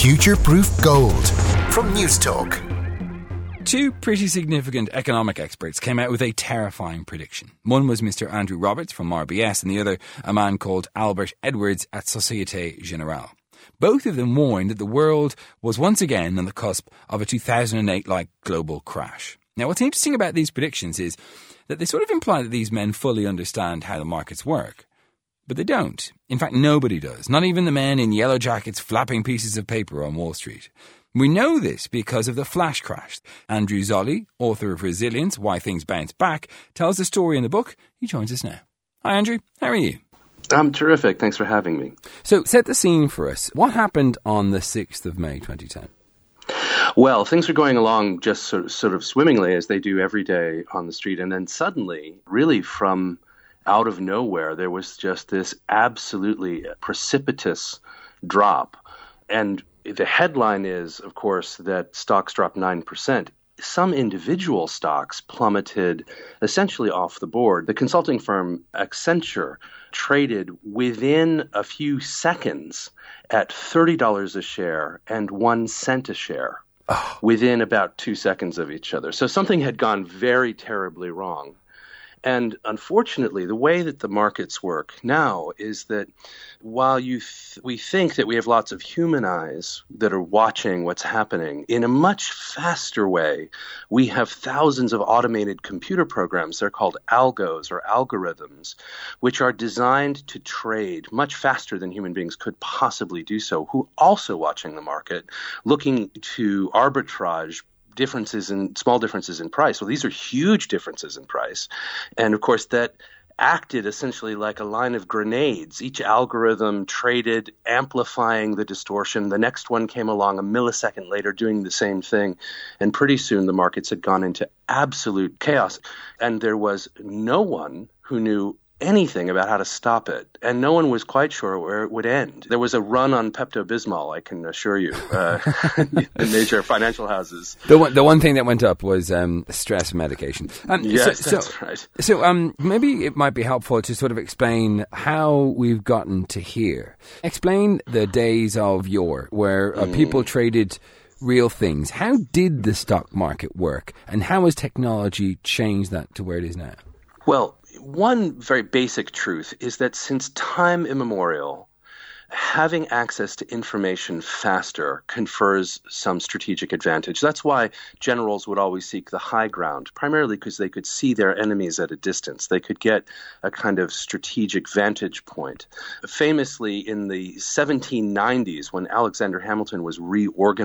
Future-proof gold from News Talk. Two pretty significant economic experts came out with a terrifying prediction. One was Mr. Andrew Roberts from RBS and the other a man called Albert Edwards at Societe Generale. Both of them warned that the world was once again on the cusp of a 2008-like global crash. Now, what's interesting about these predictions is that they sort of imply that these men fully understand how the markets work. But they don't. In fact, nobody does. Not even the men in yellow jackets flapping pieces of paper on Wall Street. We know this because of the flash crash. Andrew Zolli, author of Resilience, Why Things Bounce Back, tells the story in the book. He joins us now. Hi, Andrew. How are you? I'm terrific. Thanks for having me. So set the scene for us. What happened on the 6th of May 2010? Well, things were going along just sort of swimmingly, as they do every day on the street. And then suddenly, really from out of nowhere, there was just this absolutely precipitous drop. And the headline is, of course, that stocks dropped 9%. Some individual stocks plummeted essentially off the board. The consulting firm Accenture traded within a few seconds at $30 a share and 1 cent a share within about 2 seconds of each other. So something had gone very terribly wrong. And unfortunately, the way that the markets work now is that while we think that we have lots of human eyes that are watching what's happening, in a much faster way, we have thousands of automated computer programs. They're called algos or algorithms, which are designed to trade much faster than human beings could possibly do so, who are also watching the market, looking to arbitrage small differences in price. Well, these are huge differences in price. And of course, that acted essentially like a line of grenades. Each algorithm traded, amplifying the distortion. The next one came along a millisecond later doing the same thing. And pretty soon the markets had gone into absolute chaos. And there was no one who knew anything about how to stop it, and no one was quite sure where it would end. There was a run on Pepto-Bismol, I can assure you, the major financial houses. The one thing that went up was stress medication. Yes, that's right. So maybe it might be helpful to sort of explain how we've gotten to here. Explain the days of yore where people traded real things. How did the stock market work, and how has technology changed that to where it is now? Well, one very basic truth is that since time immemorial, having access to information faster confers some strategic advantage. That's why generals would always seek the high ground, primarily because they could see their enemies at a distance. They could get a kind of strategic vantage point. Famously, in the 1790s, when Alexander Hamilton was reorganizing